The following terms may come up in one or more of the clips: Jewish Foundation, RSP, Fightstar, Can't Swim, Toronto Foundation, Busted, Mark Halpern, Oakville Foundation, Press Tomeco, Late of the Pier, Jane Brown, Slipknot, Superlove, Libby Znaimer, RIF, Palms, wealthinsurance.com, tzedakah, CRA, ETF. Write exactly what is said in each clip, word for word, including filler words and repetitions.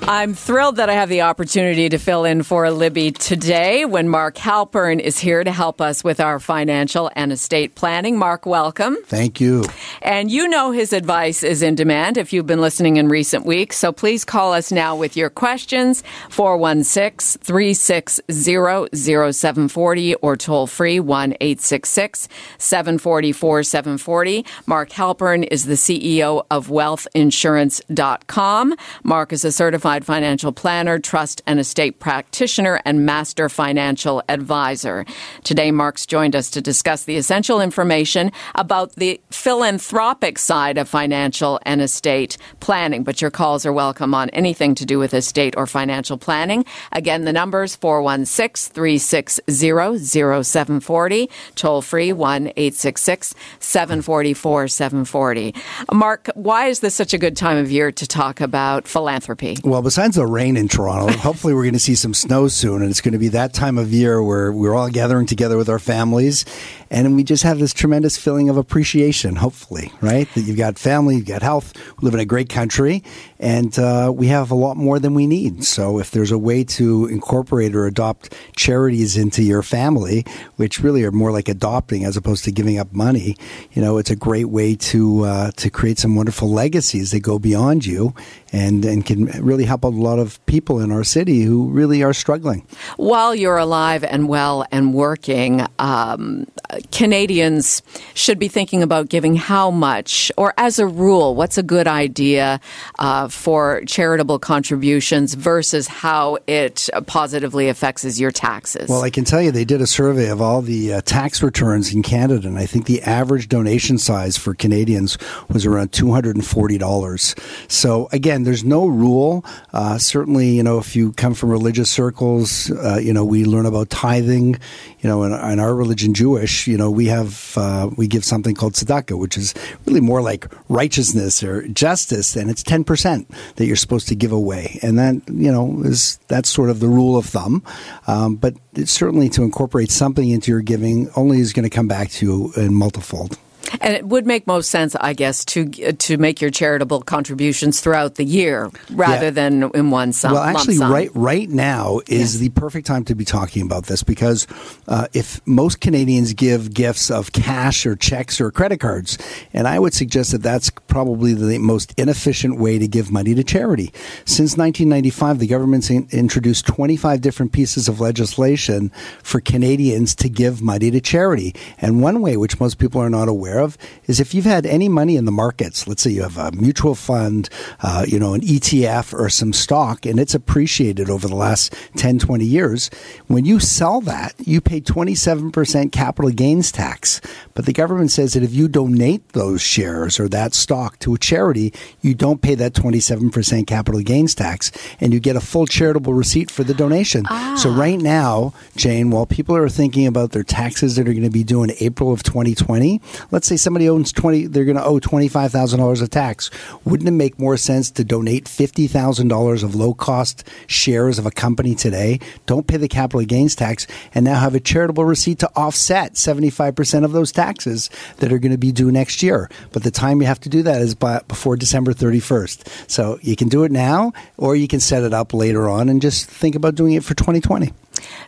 I'm thrilled that I have the opportunity to fill in for Libby today when Mark Halpern is here to help us with our financial and estate planning. Mark, welcome. Thank you. And you know his advice is in demand if you've been listening in recent weeks, so please call us now with your questions, four one six, three six zero, zero seven four zero or toll-free one eight six six, seven four four, seven four zero. Mark Halpern is the C E O of wealth insurance dot com. Mark is a certified financial planner, trust and estate practitioner, and master financial advisor. Today, Mark's joined us to discuss the essential information about the philanthropic side of financial and estate planning. But your calls are welcome on anything to do with estate or financial planning. Again, the numbers four one six, three six zero, zero seven four zero, toll-free one eight six six, seven four four, seven four zero. Mark, why is this such a good time of year to talk about philanthropy? Well, besides the rain in Toronto, hopefully we're going to see some snow soon, and it's going to be that time of year where we're all gathering together with our families, and we just have this tremendous feeling of appreciation, hopefully, right? That you've got family, you've got health, we live in a great country, and uh, we have a lot more than we need. So if there's a way to incorporate or adopt charities into your family, which really are more like adopting as opposed to giving up money, you know, it's a great way to uh, to create some wonderful legacies that go beyond you and, and can really help a lot of people in our city who really are struggling. While you're alive and well and working, um, Canadians should be thinking about giving how much, or as a rule, what's a good idea uh, for charitable contributions versus how it positively affects your taxes? Well, I can tell you they did a survey of all the uh, tax returns in Canada, and I think the average donation size for Canadians was around two hundred forty dollars. So again, there's no rule. Uh, certainly, you know, if you come from religious circles, uh, you know, we learn about tithing, you know, in, in our religion, Jewish, you know, we have, uh, we give something called tzedakah, which is really more like righteousness or justice, and it's ten percent that you're supposed to give away. And that, you know, is, that's sort of the rule of thumb. Um, but it's certainly to incorporate something into your giving only is going to come back to you in multifold. And it would make most sense, I guess, to to make your charitable contributions throughout the year rather yeah. than in one sum. Well, actually, lump sum. right right now is yeah. the perfect time to be talking about this, because uh, if most Canadians give gifts of cash or checks or credit cards, and I would suggest that that's probably the most inefficient way to give money to charity. Since nineteen ninety-five, the government's in- introduced twenty-five different pieces of legislation for Canadians to give money to charity. And one way, which most people are not aware of, is if you've had any money in the markets, let's say you have a mutual fund, uh, you know, an E T F or some stock, and it's appreciated over the last ten, twenty years. When you sell that, you pay twenty-seven percent capital gains tax. But the government says that if you donate those shares or that stock to a charity, you don't pay that twenty-seven percent capital gains tax, and you get a full charitable receipt for the donation. Ah. So right now, Jane, while people are thinking about their taxes that are going to be due in April of twenty twenty, let's say somebody owns twenty, they're going to owe twenty-five thousand dollars of tax. Wouldn't it make more sense to donate fifty thousand dollars of low-cost shares of a company today, don't pay the capital gains tax, and now have a charitable receipt to offset seventy-five percent of those taxes that are going to be due next year? But the time you have to do that is by, before December thirty-first. So you can do it now, or you can set it up later on and just think about doing it for twenty twenty.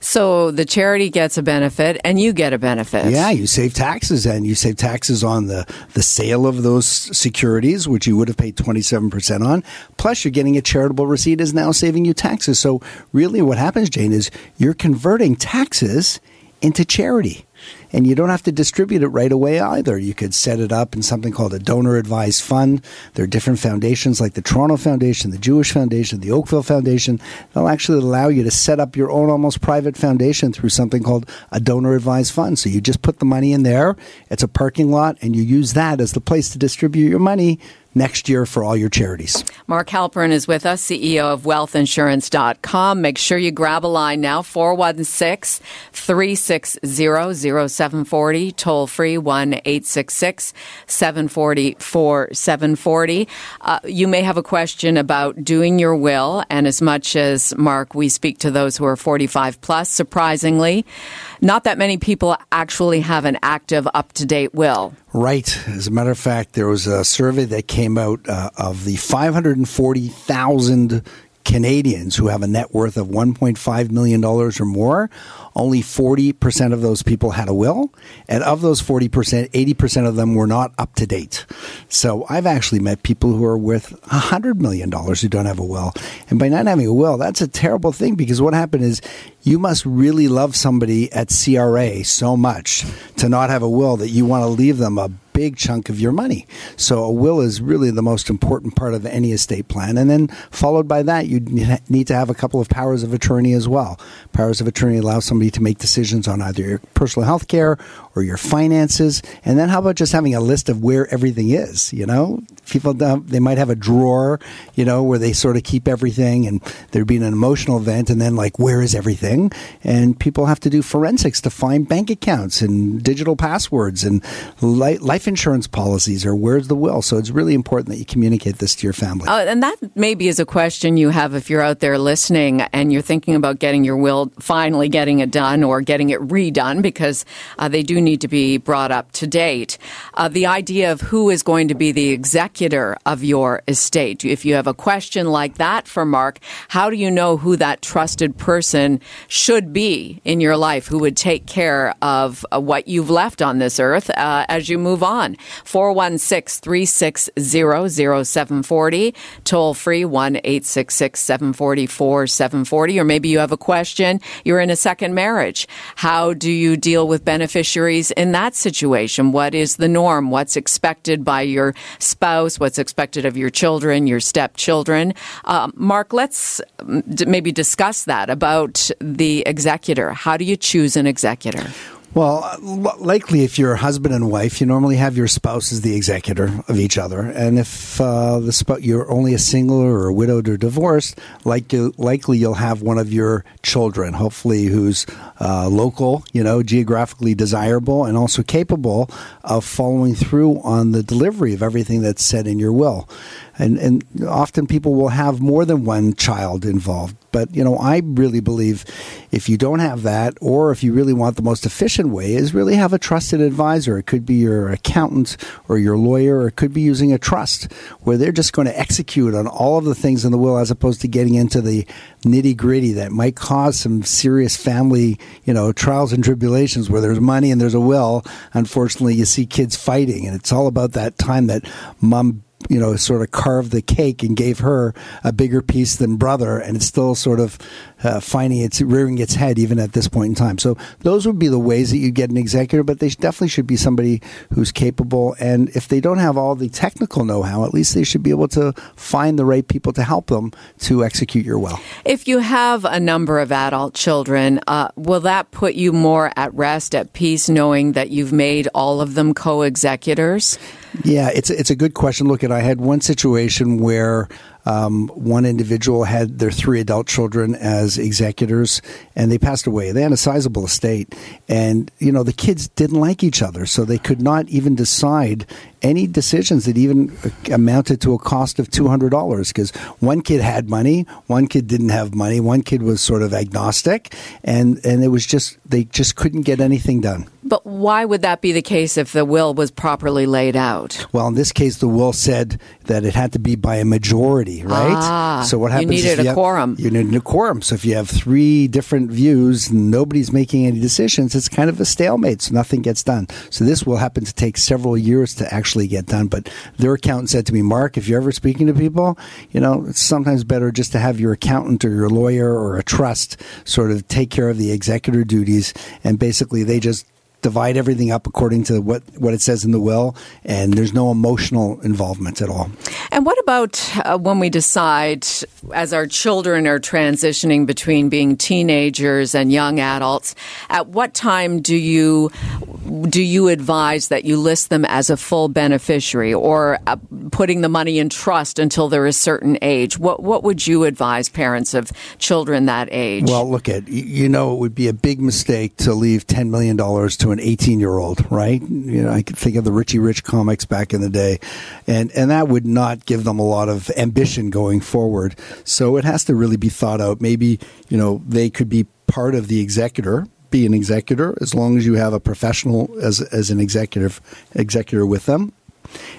So the charity gets a benefit and you get a benefit. Yeah, you save taxes, and you save taxes on the, the sale of those securities, which you would have paid twenty-seven percent on. Plus, you're getting a charitable receipt is now saving you taxes. So really what happens, Jane, is you're converting taxes into charity. And you don't have to distribute it right away either. You could set it up in something called a donor-advised fund. There are different foundations like the Toronto Foundation, the Jewish Foundation, the Oakville Foundation. They'll actually allow you to set up your own almost private foundation through something called a donor-advised fund. So you just put the money in there. It's a parking lot, and you use that as the place to distribute your money next year for all your charities. Mark Halpern is with us, C E O of wealth insurance dot com. Make sure you grab a line now, four one six, three six zero, zero seven four zero, toll free one eight six six, seven four zero, four seven four zero. Uh, you may have a question about doing your will, and as much as, Mark, we speak to those who are forty-five plus, surprisingly, not that many people actually have an active, up-to-date will. Right. As a matter of fact, there was a survey that came out uh, of the five hundred forty thousand Canadians who have a net worth of one point five million dollars or more. Only forty percent of those people had a will. And of those forty percent, eighty percent of them were not up to date. So I've actually met people who are worth one hundred million dollars who don't have a will. And by not having a will, that's a terrible thing, because what happened is you must really love somebody at C R A so much to not have a will that you want to leave them a big chunk of your money. So a will is really the most important part of any estate plan. And then followed by that, you need to have a couple of powers of attorney as well. Powers of attorney allow somebody to make decisions on either your personal health care or your finances. And then how about just having a list of where everything is? You know, people, they might have a drawer, you know, where they sort of keep everything, and there'd be an emotional event, and then like, where is everything? And people have to do forensics to find bank accounts and digital passwords and life insurance policies, or where's the will? So it's really important that you communicate this to your family. Uh, and that maybe is a question you have if you're out there listening and you're thinking about getting your will, finally getting it done or getting it redone, because uh, they do need to be brought up to date. Uh, the idea of who is going to be the executor of your estate. If you have a question like that for Mark, how do you know who that trusted person should be in your life who would take care of uh, what you've left on this earth uh, as you move on? four one six, three six zero, zero seven four zero, toll free one eight six six, seven four zero, four seven four zero. Or maybe you have a question, you're in a second marriage. How do you deal with beneficiaries in that situation? What is the norm? What's expected by your spouse? What's expected of your children, your stepchildren? Uh, Mark, let's maybe discuss that about the executor. How do you choose an executor? Well, likely if you're a husband and wife, you normally have your spouse as the executor of each other. And if uh, the spouse, you're only a single or a widowed or divorced, like you, likely you'll have one of your children, hopefully who's uh, local, you know, geographically desirable, and also capable of following through on the delivery of everything that's said in your will. And, and often people will have more than one child involved. But, you know, I really believe if you don't have that, or if you really want the most efficient way, is really have a trusted advisor. It could be your accountant or your lawyer, or it could be using a trust where they're just going to execute on all of the things in the will, as opposed to getting into the nitty gritty that might cause some serious family, you know, trials and tribulations where there's money and there's a will. Unfortunately, you see kids fighting, and it's all about that time that mom, you know, sort of carved the cake and gave her a bigger piece than brother, and it's still sort of uh, finding its rearing its head even at this point in time. So those would be the ways that you get an executor, but they definitely should be somebody who's capable. And if they don't have all the technical know-how, at least they should be able to find the right people to help them to execute your will. If you have a number of adult children, uh, will that put you more at rest, at peace, knowing that you've made all of them co-executors? Yeah, it's it's a good question. Look, and I had one situation where um, one individual had their three adult children as executors, and they passed away. They had a sizable estate, and you know the kids didn't like each other, so they could not even decide any decisions that even amounted to a cost of two hundred dollars, because one kid had money, one kid didn't have money, one kid was sort of agnostic, and and it was just they just couldn't get anything done. But why would that be the case if the will was properly laid out? Well, in this case, the will said that it had to be by a majority, right? Ah, so what happens? You needed is you a have, quorum. You needed a quorum. So if you have three different views and nobody's making any decisions, it's kind of a stalemate. So nothing gets done. So this will happen to take several years to actually get done. But their accountant said to me, Mark, if you're ever speaking to people, you know, it's sometimes better just to have your accountant or your lawyer or a trust sort of take care of the executor duties, and basically they just divide everything up according to what, what it says in the will, and there's no emotional involvement at all. And what about uh, when we decide, as our children are transitioning between being teenagers and young adults, at what time do you do you advise that you list them as a full beneficiary, or uh, putting the money in trust until they're a certain age? What what would you advise parents of children that age? Well, look at, you know, it would be a big mistake to leave ten million dollars to an eighteen-year-old, right? You know, I could think of the Richie Rich comics back in the day, and and that would not give them a lot of ambition going forward. So it has to really be thought out. Maybe, you know, they could be part of the executor, be an executor, as long as you have a professional as as an executive executor with them.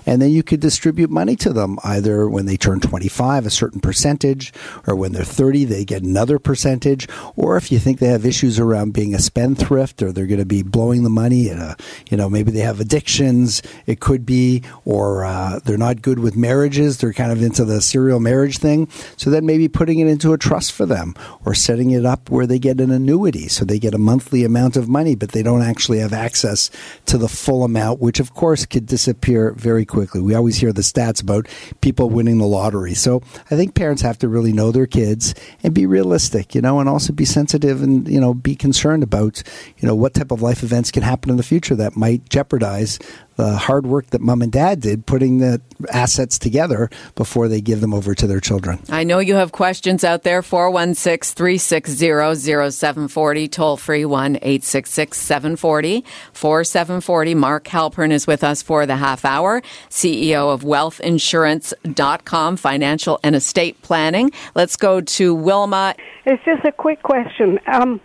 And then you could distribute money to them either when they turn twenty-five, a certain percentage, or when they're thirty, they get another percentage. Or if you think they have issues around being a spendthrift, or they're going to be blowing the money, at a, you know, maybe they have addictions, it could be, or uh, they're not good with marriages, they're kind of into the serial marriage thing. So then maybe putting it into a trust for them, or setting it up where they get an annuity. So they get a monthly amount of money, but they don't actually have access to the full amount, which of course could disappear very quickly. We always hear the stats about people winning the lottery. So I think parents have to really know their kids and be realistic, you know, and also be sensitive and, you know, be concerned about, you know, what type of life events can happen in the future that might jeopardize the hard work that mom and dad did putting the assets together before they give them over to their children. I know you have questions out there. four one six, three six zero, zero seven four zero, toll free one eight six six, seven four zero, four seven four zero. Mark Halpern is with us for the half hour, C E O of wealth insurance dot com, financial and estate planning. Let's go to Wilma. It's just a quick question. Um,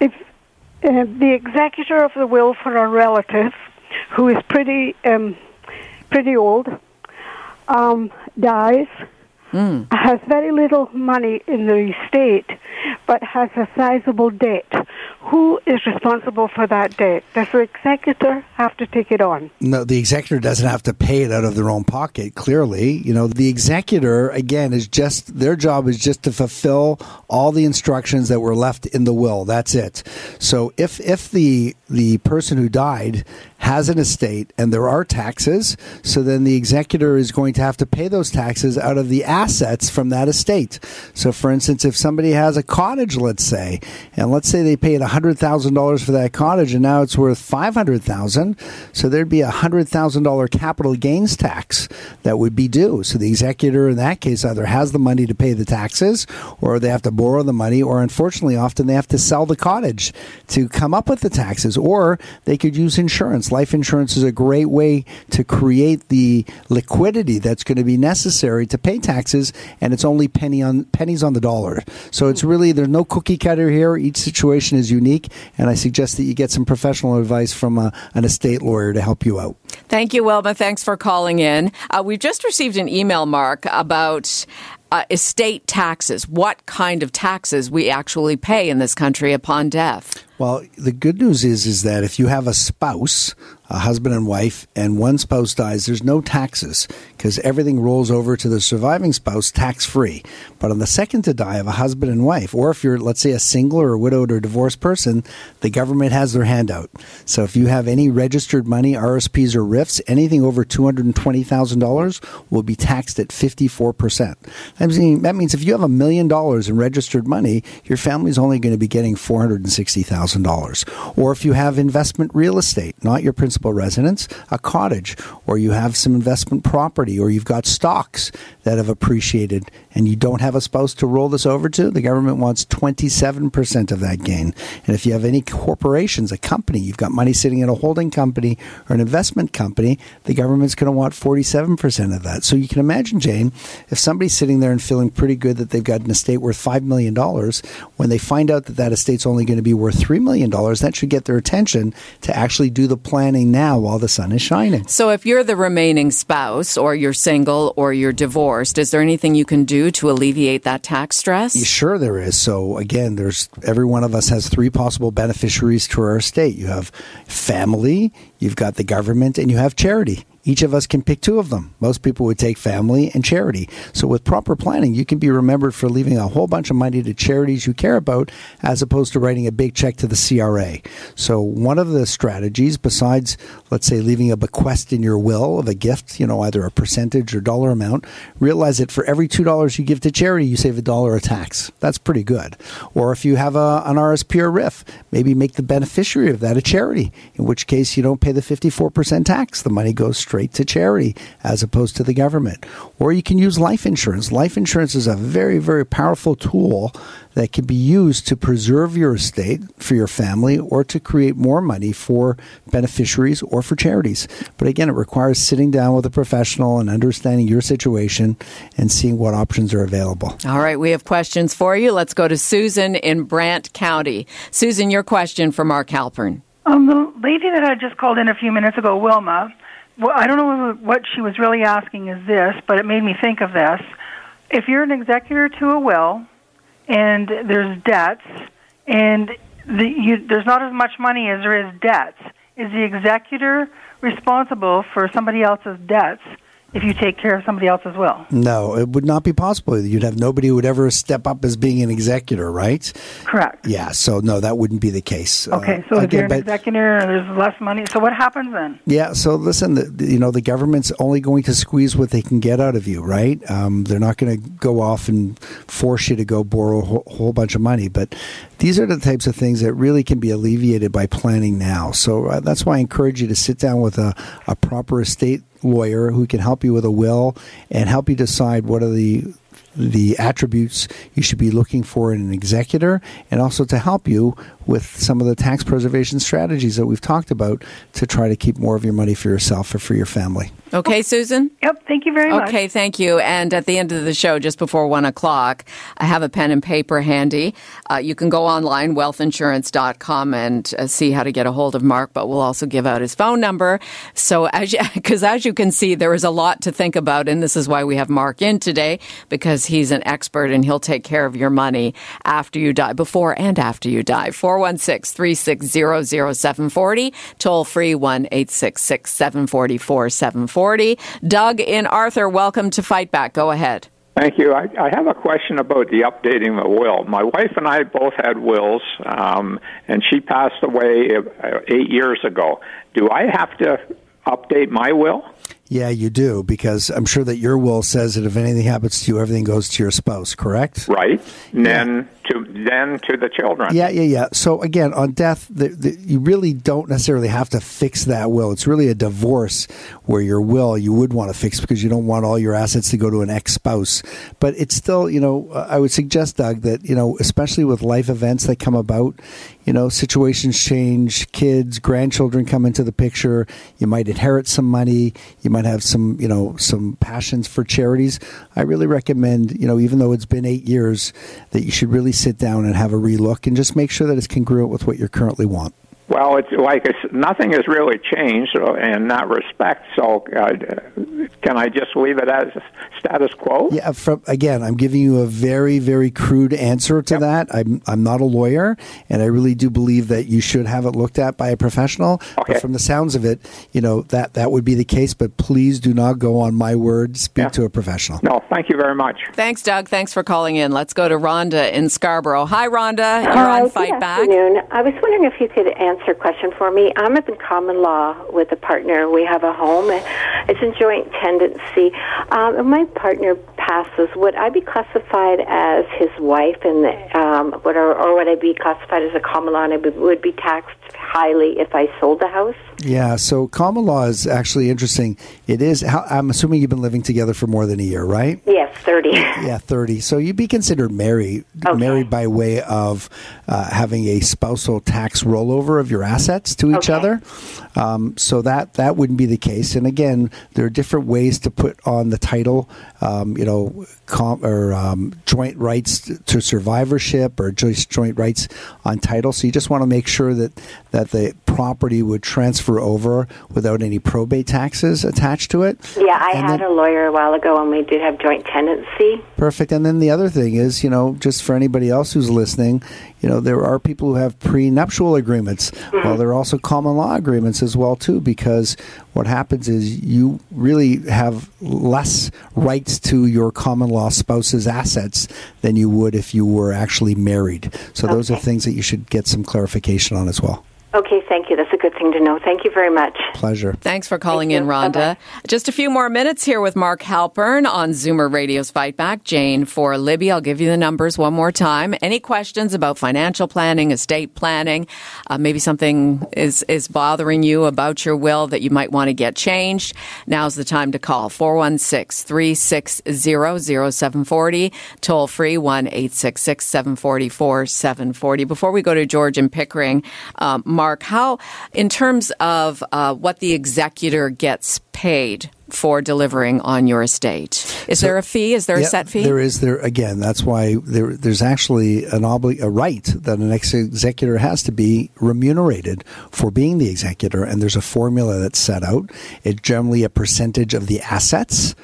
if uh, the executor of the will for a relative who is pretty um, pretty old, um, dies, mm. has very little money in the estate, but has a sizable debt. Who is responsible for that debt? Does the executor have to take it on? No, the executor doesn't have to pay it out of their own pocket, clearly. You know, the executor, again, is just, their job is just to fulfill all the instructions that were left in the will. That's it. So if if the the person who died has an estate and there are taxes, so then the executor is going to have to pay those taxes out of the assets from that estate. So for instance, if somebody has a cottage, let's say, and let's say they paid one hundred thousand dollars for that cottage and now it's worth five hundred thousand dollars, so there'd be a one hundred thousand dollars capital gains tax that would be due. So the executor in that case either has the money to pay the taxes, or they have to borrow the money, or unfortunately often they have to sell the cottage to come up with the taxes, or they could use insurance. Life insurance is a great way to create the liquidity that's going to be necessary to pay taxes, and it's only penny on pennies on the dollar. So it's really, there's no cookie cutter here. Each situation is unique, and I suggest that you get some professional advice from a, an estate lawyer to help you out. Thank you, Wilma. Thanks for calling in. Uh, we've just received an email, Mark, about uh, estate taxes, what kind of taxes we actually pay in this country upon death. Well, the good news is is that if you have a spouse, a husband and wife, and one spouse dies, there's no taxes because everything rolls over to the surviving spouse tax-free. But on the second to die of a husband and wife, or if you're, let's say, a single or widowed or divorced person, the government has their hand out. So if you have any registered money, R S Ps or R I Fs, anything over two hundred twenty thousand dollars will be taxed at fifty-four percent. I mean, that means if you have a million dollars in registered money, your family's only going to be getting four hundred sixty thousand dollars. Or if you have investment real estate, not your principal residence, a cottage, or you have some investment property, or you've got stocks that have appreciated and you don't have a spouse to roll this over to, the government wants twenty-seven percent of that gain. And if you have any corporations, a company, you've got money sitting in a holding company or an investment company, the government's going to want forty-seven percent of that. So you can imagine, Jane, if somebody's sitting there and feeling pretty good that they've got an estate worth five million dollars, when they find out that that estate's only going to be worth three million dollars, that should get their attention to actually do the planning now while the sun is shining. So if you're the remaining spouse, or you're single, or you're divorced, is there anything you can do to alleviate that tax stress? Yeah, sure there is. So again, there's, every one of us has three possible beneficiaries to our estate. You have family, you've got the government, and you have charity. Each of us can pick two of them. Most people would take family and charity. So with proper planning, you can be remembered for leaving a whole bunch of money to charities you care about as opposed to writing a big check to the C R A. So one of the strategies, besides, let's say, leaving a bequest in your will of a gift, you know, either a percentage or dollar amount, realize that for every two dollars you give to charity, you save a dollar of tax. That's pretty good. Or if you have a, an R S P or R I F, maybe make the beneficiary of that a charity, in which case you don't pay the fifty-four percent tax. The money goes straight to charity as opposed to the government. Or you can use life insurance. Life insurance is a very, very powerful tool that can be used to preserve your estate for your family or to create more money for beneficiaries or for charities. But again, it requires sitting down with a professional and understanding your situation and seeing what options are available. All right, we have questions for you. Let's go to Susan in Brant County. Susan, your question for Mark Halpern. Um, the lady that I just called in a few minutes ago, Wilma, well, I don't know what she was really asking is this, but it made me think of this. If you're an executor to a will, and there's debts, and the, you, there's not as much money as there is debts. Is the executor responsible for somebody else's debts if you take care of somebody else's will? No, it would not be possible. You'd have nobody who would ever step up as being an executor, right? Correct. Yeah, so no, that wouldn't be the case. Okay, so uh, if again, you're an but, executor and there's less money, so what happens then? Yeah, so listen, the, you know, the government's only going to squeeze what they can get out of you, right? Um, they're not going to go off and force you to go borrow a whole, whole bunch of money, but these are the types of things that really can be alleviated by planning now. So uh, that's why I encourage you to sit down with a, a proper estate lawyer who can help you with a will and help you decide what are the the attributes you should be looking for in an executor, and also to help you with some of the tax preservation strategies that we've talked about to try to keep more of your money for yourself or for your family. Okay, Susan? Yep, thank you very much. Okay, thank you. And at the end of the show, just before one o'clock, I have a pen and paper handy. Uh, you can go online, wealth insurance dot com, and uh, see how to get a hold of Mark, but we'll also give out his phone number. So, as because as you can see, there is a lot to think about, and this is why we have Mark in today, because he's an expert and he'll take care of your money after you die, before and after you die. four one six, three six zero, zero seven four zero, toll free one eight six six, seven four four, seven four zero. Doug in Arthur, welcome to Fight Back. Go ahead. Thank you. I, I have a question about the updating of a will. My wife and I both had wills, um, and she passed away eight years ago. Do I have to update my will? Yeah, you do, because I'm sure that your will says that if anything happens to you, everything goes to your spouse, correct? Right. And then yeah. to then to the children. Yeah, yeah, yeah. So again, on death, the, the, you really don't necessarily have to fix that will. It's really a divorce where your will you would want to fix because you don't want all your assets to go to an ex-spouse. But it's still, you know, I would suggest, Doug, that, you know, especially with life events that come about, you know, situations change, kids, grandchildren come into the picture. You might inherit some money. You might have some, you know, some passions for charities. I really recommend, you know, even though it's been eight years, that you should really sit down and have a relook and just make sure that it's congruent with what you currently want. Well, it's like it's, nothing has really changed in that respect, so uh, can I just leave it as status quo? Yeah, from, again, I'm giving you a very, very crude answer to yep. that. I'm I'm not a lawyer, and I really do believe that you should have it looked at by a professional. Okay. But from the sounds of it, you know, that, that would be the case, but please do not go on my word. Speak yeah. to a professional. No, thank you very much. Thanks, Doug. Thanks for calling in. Let's go to Rhonda in Scarborough. Hi, Rhonda. You're Hi, on Fight good Back. Afternoon. I was wondering if you could answer Answer question for me. I'm in common law with a partner. We have a home. It's in joint tenancy. Um, if my partner passes, would I be classified as his wife, and um, would or, or would I be classified as a common law and I would be taxed highly if I sold the house? Yeah, so common law is actually interesting. It is, I'm assuming you've been living together for more than a year, right? Yes, thirty. Yeah, thirty. So you'd be considered married, okay. married by way of uh, having a spousal tax rollover of your assets to each okay. other. Um, so that, that wouldn't be the case. And again, there are different ways to put on the title, um, you know, com- or um, joint rights to survivorship or just joint rights on title. So you just want to make sure that, that the property would transfer over without any probate taxes attached to it. Yeah, I and had then, a lawyer a while ago, and we did have joint tenancy. Perfect. And then the other thing is, you know, just for anybody else who's listening, you know, there are people who have prenuptial agreements. Mm-hmm. Well, there are also common law agreements as well, too, because what happens is you really have less rights to your common law spouse's assets than you would if you were actually married. So okay. Those are things that you should get some clarification on as well. Okay, thank you. That's a good thing to know. Thank you very much. Pleasure. Thanks for calling Thank in, you. Rhonda. Bye-bye. Just a few more minutes here with Mark Halpern on Zoomer Radio's Fight Back. Jane for Libby. I'll give you the numbers one more time. Any questions about financial planning, estate planning, uh, maybe something is, is bothering you about your will that you might want to get changed, now's the time to call. four one six, three six zero, zero seven four zero, toll free one eight six six, seven four four, seven four zero. Before we go to George and Pickering, um, Mark, Mark, how, in terms of uh, what the executor gets paid for delivering on your estate, is so, there a fee? Is there yeah, a set fee? There is. There again, that's why there, there's actually an obli- a right that an ex- executor has to be remunerated for being the executor, and there's a formula that's set out. It's generally a percentage of the assets.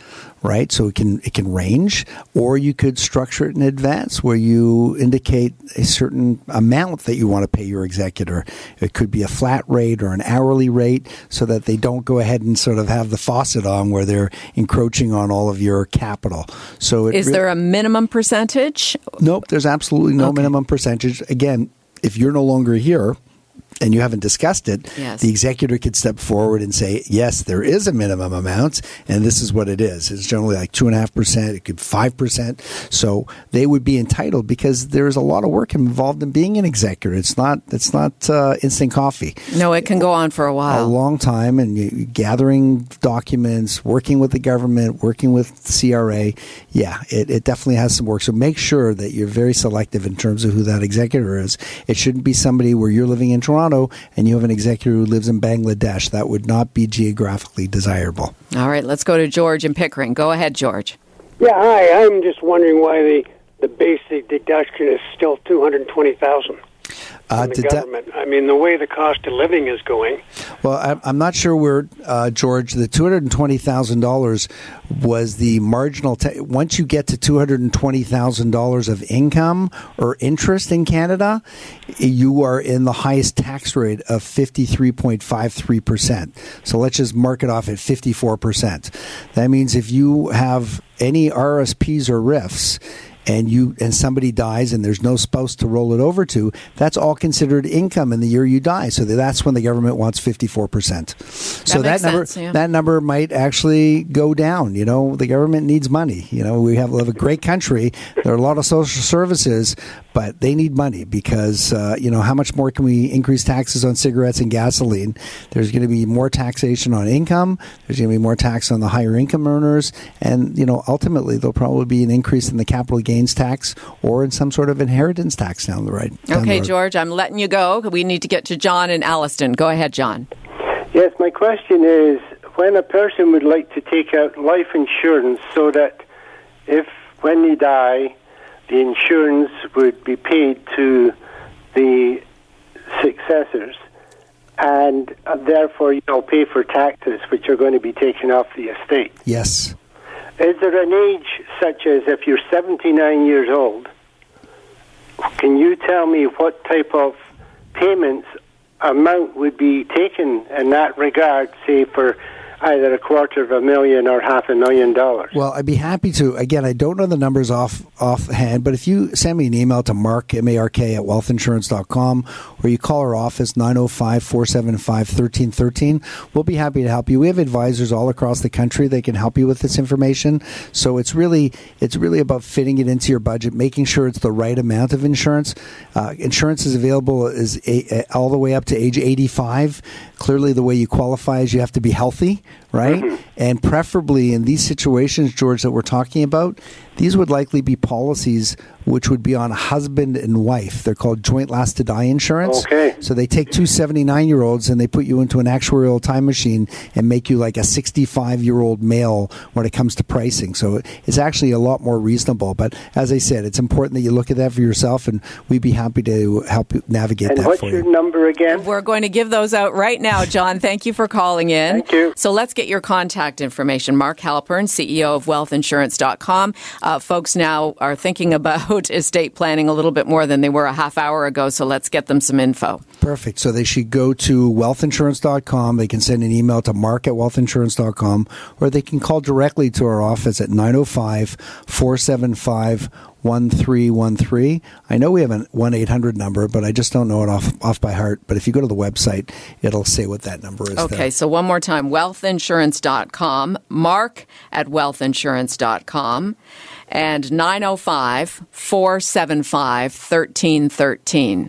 Right, so it can it can range, or you could structure it in advance where you indicate a certain amount that you want to pay your executor. It could be a flat rate or an hourly rate, so that they don't go ahead and sort of have the faucet on where they're encroaching on all of your capital. So, it is re- there a minimum percentage? Nope, there's absolutely no okay. minimum percentage. Again, if you're no longer here and you haven't discussed it, yes. the executor could step forward and say, yes, there is a minimum amount, and this is what it is. It's generally like two point five percent, it could be five percent. So they would be entitled because there's a lot of work involved in being an executor. It's not it's not uh, instant coffee. No, it can go on for a while. A long time, and you, gathering documents, working with the government, working with C R A. Yeah, it, it definitely has some work. So make sure that you're very selective in terms of who that executor is. It shouldn't be somebody where you're living in Toronto and you have an executor who lives in Bangladesh. That would not be geographically desirable. All right, let's go to George and Pickering. Go ahead, George. Yeah, hi. I'm just wondering why the, the basic deduction is still two hundred twenty thousand dollars. Uh, the dedu- government. I mean, the way the cost of living is going. Well, I, I'm not sure where, uh, George, the two hundred twenty thousand dollars was the marginal. Te- once you get to two hundred twenty thousand dollars of income or interest in Canada, you are in the highest tax rate of fifty-three point five three percent. So let's just mark it off at fifty-four percent. That means if you have any R S Ps or R I Fs, and you and somebody dies and there's no spouse to roll it over to, that's all considered income in the year you die. So that's when the government wants fifty-four percent. So that number sense, yeah. that number might actually go down. You know, the government needs money. You know, we have, we have a great country. There are a lot of social services, but they need money because, uh, you know, how much more can we increase taxes on cigarettes and gasoline? There's going to be more taxation on income. There's going to be more tax on the higher income earners. And, you know, ultimately, there'll probably be an increase in the capital gain tax or in some sort of inheritance tax down the road. Down okay, the road. George, I'm letting you go. We need to get to John and Alliston. Go ahead, John. Yes, my question is, when a person would like to take out life insurance so that if, when they die, the insurance would be paid to the successors and therefore you'll pay for taxes which are going to be taken off the estate. Yes. Is there an age such as if you're seventy-nine years old, can you tell me what type of payments amount would be taken in that regard, say for either a quarter of a million or half a million dollars? Well, I'd be happy to. Again, I don't know the numbers off offhand, but if you send me an email to mark, M A R K, at wealth insurance dot com, or you call our office, nine oh five, four seven five, one three one three, we'll be happy to help you. We have advisors all across the country that can help you with this information. So it's really it's really about fitting it into your budget, making sure it's the right amount of insurance. Uh, insurance is available is a, a, all the way up to age eighty-five. Clearly, the way you qualify is you have to be healthy, right? Mm-hmm. And preferably in these situations, George, that we're talking about, these would likely be policies which would be on husband and wife. They're called joint last to die insurance. Okay. So they take two seventy-nine-year-olds and they put you into an actuarial time machine and make you like a sixty-five-year-old male when it comes to pricing. So it's actually a lot more reasonable. But as I said, it's important that you look at that for yourself, and we'd be happy to help you navigate and that for you. And what's your number again? We're going to give those out right now, John. Thank you for calling in. Thank you. So let's get your contact information. Mark Halpern, C E O of wealth insurance dot com. Uh, folks now are thinking about estate planning a little bit more than they were a half hour ago, so let's get them some info. Perfect. So they should go to wealth insurance dot com. They can send an email to mark at wealth insurance dot com, or they can call directly to our office at nine oh five, four seven five, one three one three. I know we have a one eight hundred number, but I just don't know it off off by heart. But if you go to the website, it'll say what that number is. Okay, there. So one more time, wealth insurance dot com, Mark at wealth insurance dot com, and nine oh five, four seven five, one three one three.